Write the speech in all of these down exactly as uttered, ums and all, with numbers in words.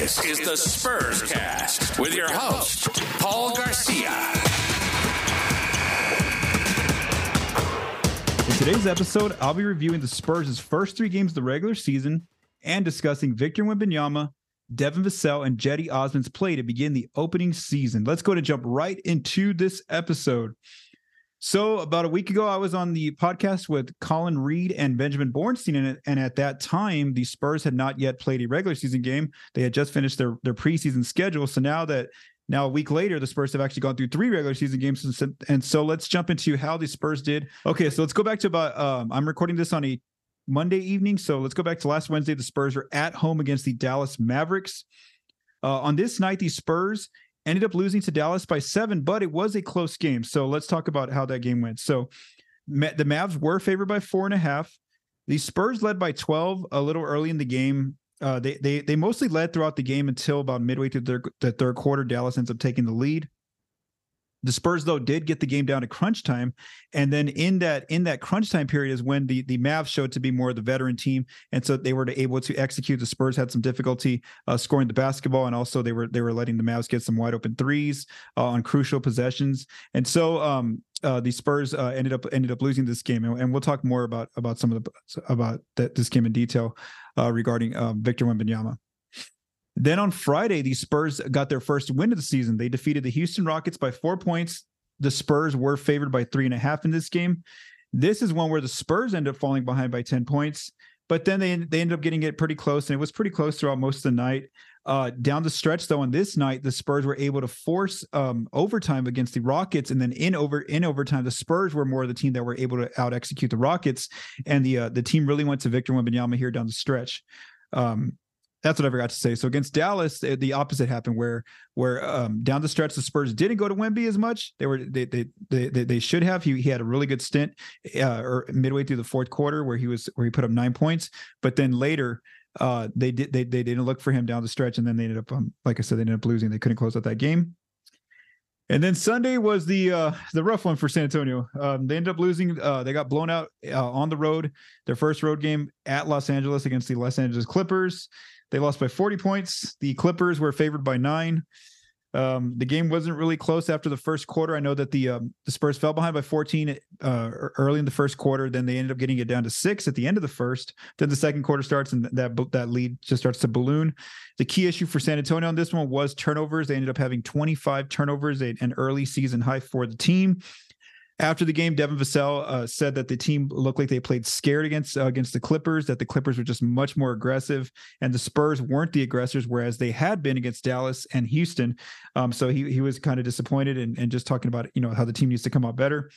This is the Spurscast with your host, Paul Garcia. In today's episode, I'll be reviewing the Spurs' first three games of the regular season and discussing Victor Wembanyama, Devin Vassell, and Cedi Osman's play to begin the opening season. Let's go to jump right into this episode. So about a week ago, I was on the podcast with Colin Reed and Benjamin Bornstein, and at that time, the Spurs had not yet played a regular season game. They had just finished their, their preseason schedule. So now that now a week later, the Spurs have actually gone through three regular season games. And, and so let's jump into how the Spurs did. Okay, so let's go back to about, um, I'm recording this on a Monday evening. So let's go back to last Wednesday. The Spurs were at home against the Dallas Mavericks. Uh, on this night, the Spurs ended up losing to Dallas by seven, but it was a close game. So let's talk about how that game went. So ma- the Mavs were favored by four and a half. The Spurs led by twelve a little early in the game. Uh, they they they mostly led throughout the game until about midway through their, the third quarter. Dallas ends up taking the lead. The Spurs, though, did get the game down to crunch time. And then in that in that crunch time period is when the, the Mavs showed to be more of the veteran team. And so they were able to execute. The Spurs had some difficulty uh, scoring the basketball. And also they were they were letting the Mavs get some wide open threes uh, on crucial possessions. And so um, uh, the Spurs uh, ended up ended up losing this game. And, and we'll talk more about about some of the about that, this game in detail uh, regarding uh, Victor Wembanyama. Then on Friday, the Spurs got their first win of the season. They defeated the Houston Rockets by four points. The Spurs were favored by three and a half in this game. This is one where the Spurs end up falling behind by ten points, but then they, they ended up getting it pretty close, and it was pretty close throughout most of the night. Uh, down the stretch, though, on this night, the Spurs were able to force um, overtime against the Rockets, and then in over in overtime, the Spurs were more of the team that were able to out-execute the Rockets, and the uh, the team really went to Victor Wembanyama here down the stretch. Um That's what I forgot to say. So against Dallas, the opposite happened, where where um, down the stretch, the Spurs didn't go to Wemby as much. They were they they they they should have. He he had a really good stint, uh, or midway through the fourth quarter, where he was where he put up nine points. But then later, uh, they did they they didn't look for him down the stretch, and then they ended up um, like I said, they ended up losing. They couldn't close out that game. And then Sunday was the uh, the rough one for San Antonio. Um, they ended up losing. Uh, they got blown out uh, on the road. Their first road game at Los Angeles against the Los Angeles Clippers. They lost by forty points. The Clippers were favored by nine. Um, the game wasn't really close after the first quarter. I know that the um, the Spurs fell behind by fourteen uh, early in the first quarter. Then they ended up getting it down to six at the end of the first. Then the second quarter starts, and that that lead just starts to balloon. The key issue for San Antonio on this one was turnovers. They ended up having twenty-five turnovers, an early season high for the team. After the game, Devin Vassell uh, said that the team looked like they played scared against uh, against the Clippers, that the Clippers were just much more aggressive, and the Spurs weren't the aggressors, whereas they had been against Dallas and Houston. Um, so he he was kind of disappointed, and, and just talking about, you know, how the team needs to come out better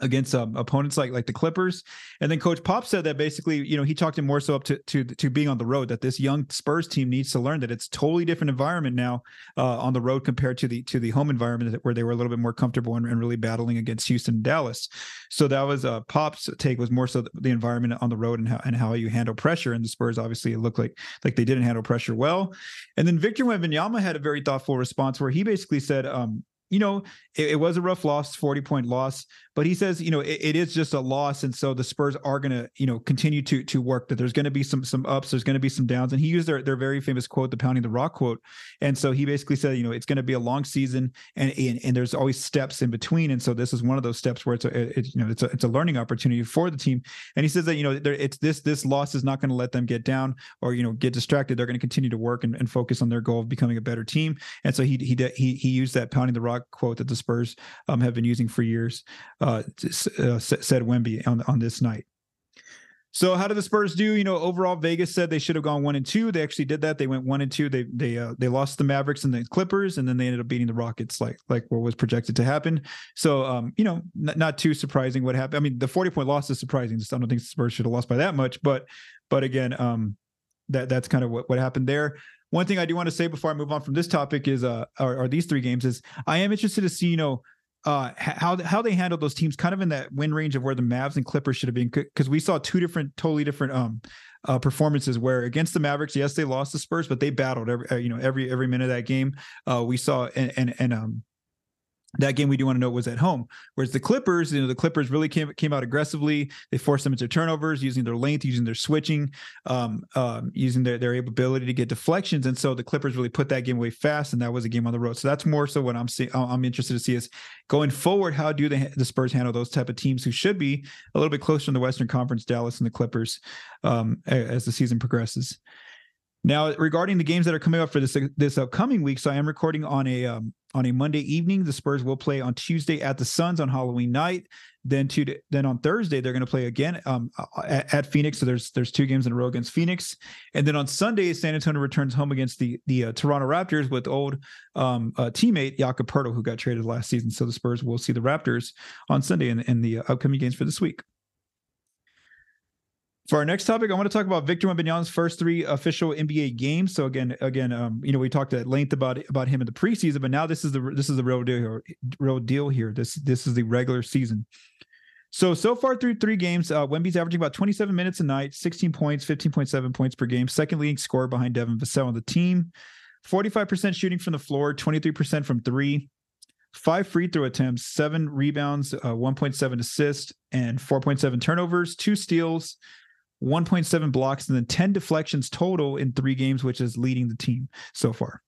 against um, opponents like like the Clippers. And then Coach Pop said that basically, you know, he talked him more so up to, to to being on the road, that this young Spurs team needs to learn that it's totally different environment now uh, on the road compared to the to the home environment, where they were a little bit more comfortable and, and really battling against Houston and Dallas. So that was uh, Pop's take, was more so the environment on the road and how and how you handle pressure. And the Spurs obviously looked like like they didn't handle pressure well. And then Victor Wembanyama had a very thoughtful response, where he basically said, um, you know, it, it was a rough loss, forty-point loss, but he says, you know, it, it is just a loss, and so the Spurs are going to, you know, continue to to work, that there's going to be some some ups, there's going to be some downs, and he used their, their very famous quote, the pounding the rock quote, and so he basically said, you know, it's going to be a long season, and, and and there's always steps in between, and so this is one of those steps where it's a, it, you know, it's a, it's a learning opportunity for the team, and he says that, you know, there, it's this this loss is not going to let them get down or, you know, get distracted. They're going to continue to work and, and focus on their goal of becoming a better team, and so he he he he used that pounding the rock quote that the Spurs um, have been using for years, uh, uh, said Wemby on, on this night. So how did the Spurs do? You know, overall, Vegas said they should have gone one and two. They actually did that. They went one and two. They they uh, they lost the Mavericks and the Clippers, and then they ended up beating the Rockets, like like what was projected to happen. So um, you know, n- not too surprising what happened. I mean, the forty point loss is surprising. I don't think the Spurs should have lost by that much, but but again, um, that that's kind of what, what happened there. One thing I do want to say before I move on from this topic is, uh, are, are these three games is I am interested to see, you know, uh, how, how they handled those teams kind of in that win range of where the Mavs and Clippers should have been. Cause we saw two different, totally different, um, uh, performances, where against the Mavericks, yes, they lost the Spurs, but they battled every, uh, you know, every, every minute of that game. Uh, we saw, and, and, and um, that game we do want to note was at home. Whereas the Clippers, you know, the Clippers really came came out aggressively. They forced them into turnovers using their length, using their switching, um, um, using their, their ability to get deflections. And so the Clippers really put that game away fast, and that was a game on the road. So that's more so what I'm see- I'm interested to see is going forward, how do they, the Spurs handle those type of teams who should be a little bit closer in the Western Conference, Dallas and the Clippers, um, as the season progresses. Now, regarding the games that are coming up for this this upcoming week, so I am recording on a um, on a Monday evening. The Spurs will play on Tuesday at the Suns on Halloween night. Then to then on Thursday they're going to play again um, at, at Phoenix. So there's there's two games in a row against Phoenix. And then on Sunday, San Antonio returns home against the the uh, Toronto Raptors with old um, uh, teammate Jakob Poeltl, who got traded last season. So the Spurs will see the Raptors on Sunday in, in the upcoming games for this week. For our next topic, I want to talk about Victor Wembanyama's first three official N B A games. So again, again, um, you know, we talked at length about about him in the preseason, but now this is the this is the real deal here. Real deal here. This this is the regular season. So so far through three games, uh, Wemby's averaging about twenty-seven minutes a night, sixteen points, fifteen point seven points per game, second leading scorer behind Devin Vassell on the team, forty-five percent shooting from the floor, twenty-three percent from three, five free throw attempts, seven rebounds, uh, one point seven assists, and four point seven turnovers, two steals, one point seven blocks, and then ten deflections total in three games, which is leading the team so far.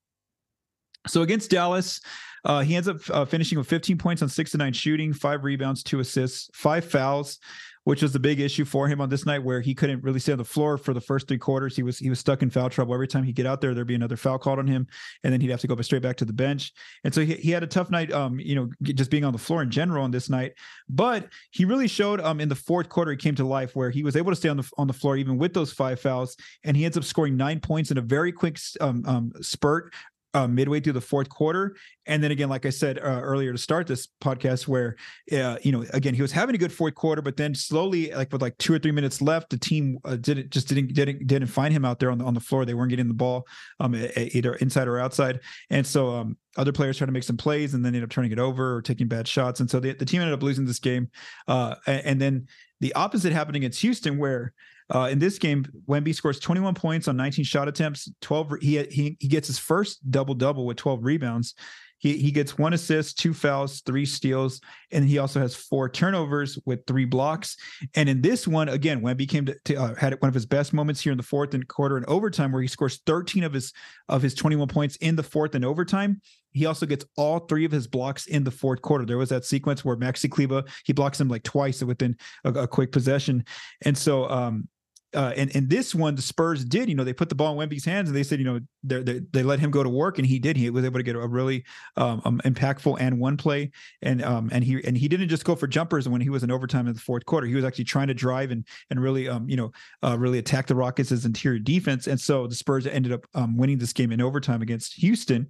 So against Dallas, uh, he ends up uh, finishing with fifteen points on six to nine shooting, five rebounds, two assists, five fouls, which was the big issue for him on this night, where he couldn't really stay on the floor for the first three quarters. He was he was stuck in foul trouble. Every time he'd get out there, there'd be another foul called on him, and then he'd have to go straight back to the bench. And so he, he had a tough night, um, you know, just being on the floor in general on this night. But he really showed um, in the fourth quarter, he came to life, where he was able to stay on the on the floor even with those five fouls, and he ends up scoring nine points in a very quick um, um, spurt. Uh, midway through the fourth quarter. And then again, like I said uh, earlier to start this podcast, where, uh, you know, again, he was having a good fourth quarter, but then slowly, like with like two or three minutes left, the team uh, didn't just didn't, didn't, didn't find him out there on the, on the floor. They weren't getting the ball um, either inside or outside. And so um, other players tried to make some plays and then ended up turning it over or taking bad shots. And so the, the team ended up losing this game. Uh, and, and then the opposite happened against Houston, where Uh, in this game, Wemby scores twenty-one points on nineteen shot attempts. twelve He he he gets his first double double with twelve rebounds. He he gets one assist, two fouls, three steals, and he also has four turnovers with three blocks. And in this one, again, Wemby came to, to uh, had one of his best moments here in the fourth and quarter and overtime, where he scores thirteen of his of his twenty-one points in the fourth and overtime. He also gets all three of his blocks in the fourth quarter. There was that sequence where Maxi Kleba, he blocks him like twice within a, a quick possession, and so. um Uh, and in this one, the Spurs did, you know, they put the ball in Wemby's hands and they said, you know, they they let him go to work, and he did. He was able to get a really um, um, impactful and one play. And um, and he and he didn't just go for jumpers when he was in overtime in the fourth quarter. He was actually trying to drive and and really, um, you know, uh, really attack the Rockets' interior defense. And so the Spurs ended up um, winning this game in overtime against Houston.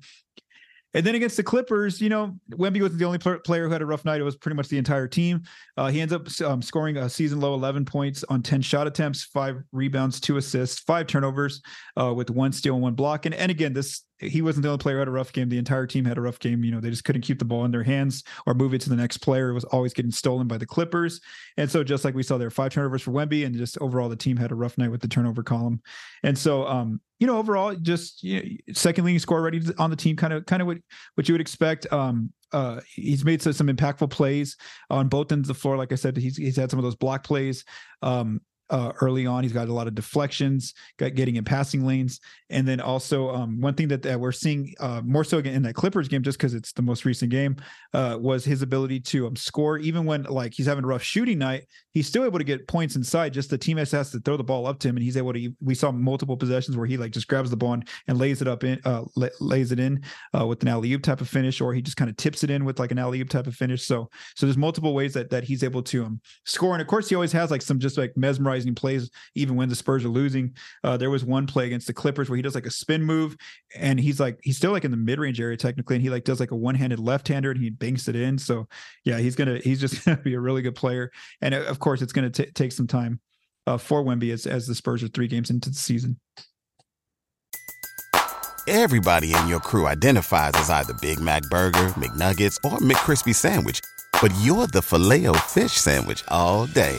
And then against the Clippers, you know, Wemby wasn't the only pl- player who had a rough night. It was pretty much the entire team. Uh, he ends up um, scoring a season-low eleven points on ten shot attempts, five rebounds, two assists, five turnovers uh, with one steal and one block. And and again, this he wasn't the only player who had a rough game. The entire team had a rough game. You know, they just couldn't keep the ball in their hands or move it to the next player. It was always getting stolen by the Clippers. And so just like we saw there, five turnovers for Wemby, and just overall the team had a rough night with the turnover column. And so um you know, overall, just you know, second leading scorer already on the team, kind of, kind of what, what you would expect. Um, uh, he's made some, some impactful plays on both ends of the floor. Like I said, he's he's had some of those block plays um, uh, early on. He's got a lot of deflections, got getting in passing lanes, and then also um, one thing that, that we're seeing uh, more so in that Clippers game, just because it's the most recent game, uh, was his ability to um, score even when like he's having a rough shooting night. He's still able to get points inside. Just the team has to throw the ball up to him, and he's able to. We saw multiple possessions where he like just grabs the ball and, and lays it up in, uh, la- lays it in uh, with an alley-oop type of finish, or he just kind of tips it in with like an alley-oop type of finish. So, so there's multiple ways that that he's able to um, score, and of course he always has like some just like mesmerizing plays, even when the Spurs are losing. Uh, there was one play against the Clippers where he does like a spin move, and he's like he's still like in the mid-range area technically, and he like does like a one-handed left-hander and he banks it in. So, yeah, he's gonna he's just gonna be a really good player, and of course. Course, it's going to t- take some time uh, for Wemby as, as the Spurs are three games into the season. Everybody in your crew identifies as either Big Mac Burger, McNuggets, or McCrispy Sandwich, but you're the Filet-O-Fish Sandwich all day.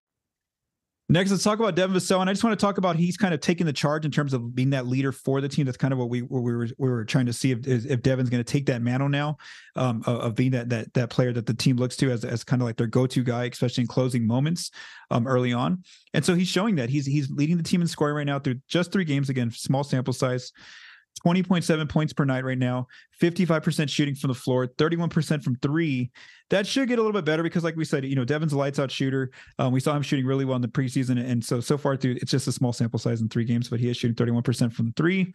Next, let's talk about Devin Vassell, and I just want to talk about he's kind of taking the charge in terms of being that leader for the team. That's kind of what we what we were we were trying to see if if Devin's going to take that mantle now um, of, of being that that that player that the team looks to as as kind of like their go-to guy, especially in closing moments um, early on. And so he's showing that he's he's leading the team in scoring right now through just three games. Again, small sample size. twenty point seven points per night right now, fifty-five percent shooting from the floor, thirty-one percent from three. That should get a little bit better because, like we said, you know, Devin's a lights out shooter. Um, we saw him shooting really well in the preseason. And so, so far through, it's just a small sample size in three games, but he is shooting thirty-one percent from three.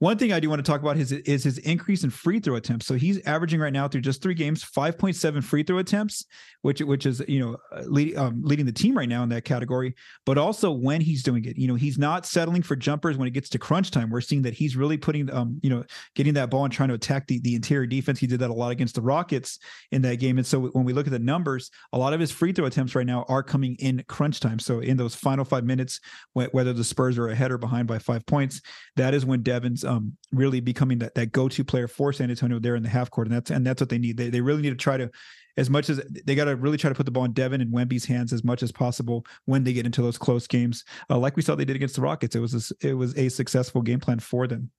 One thing I do want to talk about is, is his increase in free throw attempts. So he's averaging right now through just three games, five point seven free throw attempts, which which is, you know, lead, um, leading the team right now in that category, but also when he's doing it. You know, he's not settling for jumpers when it gets to crunch time. We're seeing that he's really putting, um, you know, getting that ball and trying to attack the, the interior defense. He did that a lot against the Rockets in that game. And so when we look at the numbers, a lot of his free throw attempts right now are coming in crunch time. So in those final five minutes, whether the Spurs are ahead or behind by five points, that is when Devin's Um, really becoming that, that go-to player for San Antonio there in the half court. And that's, and that's what they need. They they really need to try to, as much as they got to really try to put the ball in Devin and Wemby's hands as much as possible when they get into those close games. Uh, like we saw they did against the Rockets. It was, a, it was a successful game plan for them.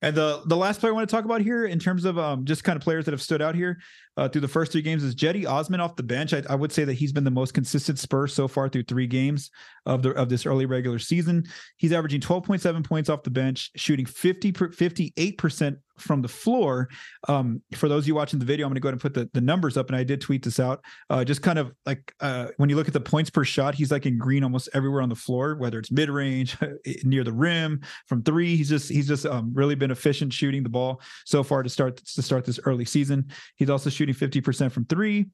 And the, the last player I want to talk about here in terms of um, just kind of players that have stood out here uh, through the first three games is Cedi Osman off the bench. I, I would say that he's been the most consistent Spurs so far through three games of the of this early regular season. He's averaging twelve point seven points off the bench, shooting fifty-eight percent from the floor. Um, for those of you watching the video, I'm going to go ahead and put the, the numbers up, and I did tweet this out. Uh, just kind of like uh, when you look at the points per shot, he's like in green almost everywhere on the floor, whether it's mid-range, near the rim, from three. He's just he's just um, really been efficient shooting the ball so far to start to start this early season. He's also shooting fifty percent from three.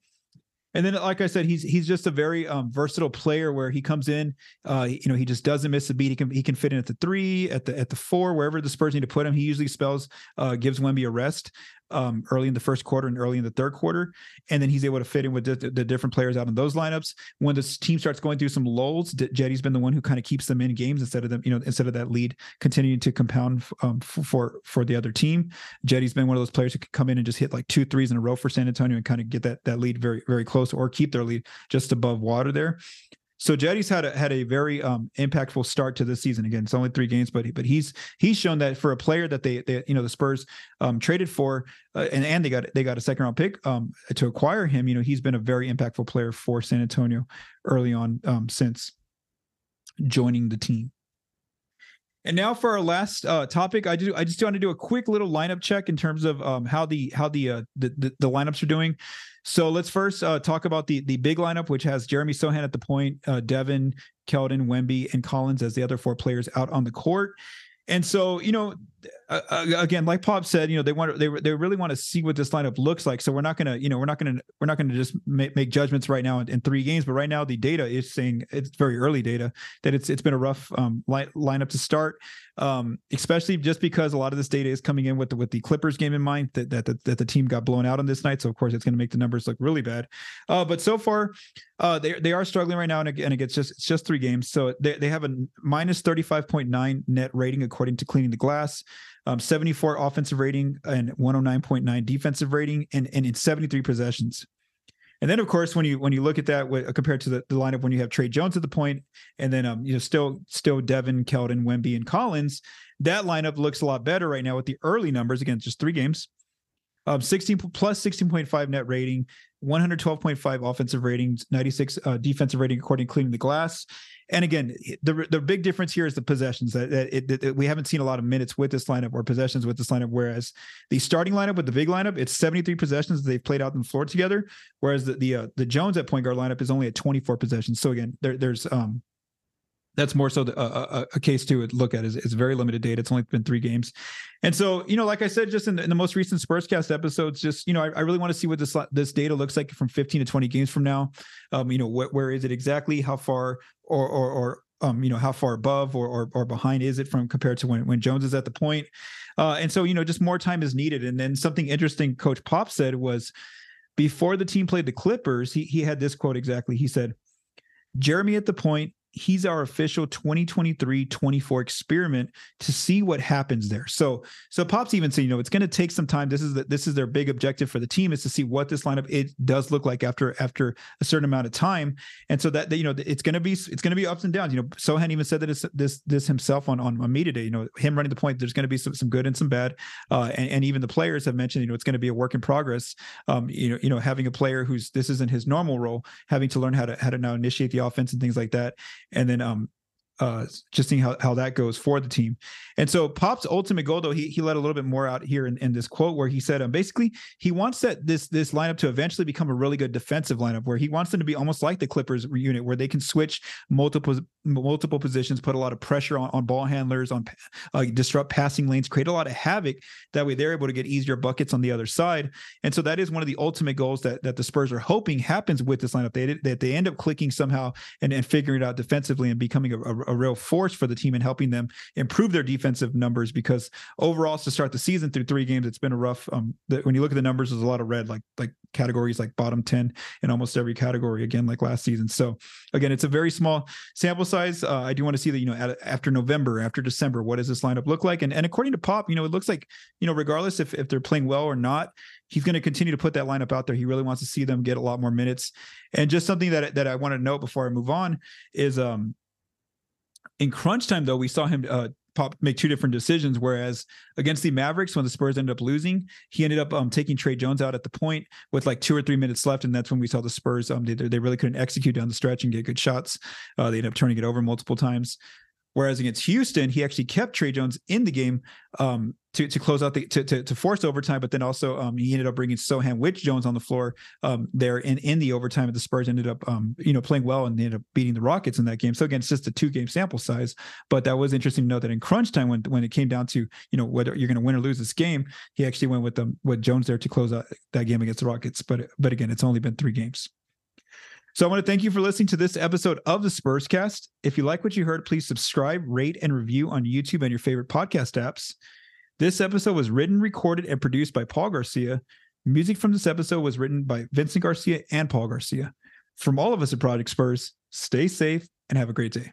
And then, like I said, he's he's just a very um, versatile player where he comes in, uh, you know, he just doesn't miss a beat. He can he can fit in at the three, at the at the four, wherever the Spurs need to put him. He usually spells uh, gives Wemby a rest um, early in the first quarter and early in the third quarter, and then he's able to fit in with the, the different players out in those lineups. When this team starts going through some lulls, D- Cedi's been the one who kind of keeps them in games instead of them, you know, instead of that lead continuing to compound f- um, f- for for the other team. Cedi's been one of those players who can come in and just hit like two threes in a row for San Antonio and kind of get that that lead very very close, or keep their lead just above water there. So Cedi's had a, had a very um, impactful start to this season. Again, it's only three games, but but he's he's shown that for a player that they, they you know the Spurs um, traded for uh, and and they got they got a second round pick um, to acquire him. You know, he's been a very impactful player for San Antonio early on um, since joining the team. And now for our last uh, topic, I do I just want to do a quick little lineup check in terms of um, how the how the, uh, the the the lineups are doing. So let's first uh, talk about the the big lineup, which has Jeremy Sochan at the point, uh, Devin, Keldon, Wemby, and Collins as the other four players out on the court. And so, you know, uh, again, like Pop said, you know, they want they they really want to see what this lineup looks like. So we're not gonna, you know, we're not gonna we're not gonna just make, make judgments right now in, in three games. But right now, the data is saying, it's very early data, that it's it's been a rough um, line, lineup to start, um, especially just because a lot of this data is coming in with the, with the Clippers game in mind that that that, that the team got blown out on this night. So of course, it's going to make the numbers look really bad. Uh, but so far, uh, they they are struggling right now, and again, it's just it's just three games. So they they have a minus thirty-five point nine net rating according to Cleaning the Glass. Um, seventy-four offensive rating and one oh nine point nine defensive rating, and, and in seventy-three possessions. And then, of course, when you when you look at that with, uh, compared to the, the lineup when you have Trey Jones at the point, and then um, you know still still Devin, Keldon, Wemby, and Collins, that lineup looks a lot better right now with the early numbers. Again, just three games, um, sixteen plus sixteen point five net rating, one twelve point five offensive ratings, ninety-six uh, defensive rating according to Cleaning the Glass. And again, the the big difference here is the possessions. That, that, it, that we haven't seen a lot of minutes with this lineup or possessions with this lineup, whereas the starting lineup with the big lineup, it's seventy-three possessions that they've played out on the floor together, whereas the the, uh, the Jones at point guard lineup is only at twenty-four possessions. So again, there, there's um that's more so the, uh, a, a case to look at. Is it's very limited data. It's only been three games. And so, you know, like I said, just in the, in the most recent Spurscast episodes, just, you know, I, I really want to see what this this data looks like from fifteen to twenty games from now. Um, you know, wh- where is it exactly? How far or, or, or um, you know, how far above or, or, or behind is it from compared to when, when Jones is at the point? Uh, and so, you know, just more time is needed. And then something interesting Coach Pop said was before the team played the Clippers, he he had this quote exactly. He said, Jeremy at the point, he's our official twenty twenty-three twenty-four experiment to see what happens there. So, so Pop's even said, you know, it's going to take some time. This is the, this is their big objective for the team, is to see what this lineup it does look like after after a certain amount of time. And so that, that you know, it's going to be it's going to be ups and downs. You know, Sochan even said that it's, this this himself on on media day. You know, him running the point, there's going to be some some good and some bad. Uh, and, and even the players have mentioned, you know, it's going to be a work in progress. Um, you know, you know, having a player who's this isn't his normal role, having to learn how to how to now initiate the offense and things like that. And then um, uh, just seeing how, how that goes for the team. And so Pop's ultimate goal, though, he he let a little bit more out here in, in this quote where he said, um, basically, he wants that this this lineup to eventually become a really good defensive lineup, where he wants them to be almost like the Clippers unit, where they can switch multiple multiple positions, put a lot of pressure on, on ball handlers, on uh, disrupt passing lanes, create a lot of havoc. That way they're able to get easier buckets on the other side. And so that is one of the ultimate goals that that the Spurs are hoping happens with this lineup, they, that they end up clicking somehow and, and figuring it out defensively and becoming a, a, a real force for the team and helping them improve their defense. Defensive numbers, because overall to start the season through three games, it's been a rough. Um, the, when you look at the numbers, there's a lot of red, like like categories, like bottom ten in almost every category. Again, like last season. So again, it's a very small sample size. Uh, I do want to see that, you know, at, after November, after December, what does this lineup look like? And and according to Pop, you know, it looks like, you know, regardless if if they're playing well or not, he's going to continue to put that lineup out there. He really wants to see them get a lot more minutes. And just something that that I want to note before I move on is um, in crunch time though, we saw him. Uh, Pop make two different decisions, whereas against the Mavericks, when the Spurs ended up losing, he ended up um, taking Trey Jones out at the point with like two or three minutes left, and that's when we saw the Spurs, um, they, they really couldn't execute down the stretch and get good shots. Uh, they ended up turning it over multiple times. Whereas against Houston, he actually kept Trey Jones in the game um, to to close out the to to, to force overtime, but then also um, he ended up bringing Sochan with Jones on the floor um, there in in the overtime. The Spurs ended up um, you know playing well and they ended up beating the Rockets in that game. So again, it's just a two game sample size, but that was interesting to know that in crunch time, when when it came down to you know whether you're going to win or lose this game, he actually went with them with Jones there to close out that game against the Rockets. But but again, it's only been three games. So I want to thank you for listening to this episode of the Spurscast. If you like what you heard, please subscribe, rate, and review on YouTube and your favorite podcast apps. This episode was written, recorded, and produced by Paul Garcia. Music from this episode was written by Vincent Garcia and Paul Garcia. From all of us at Project Spurs, stay safe and have a great day.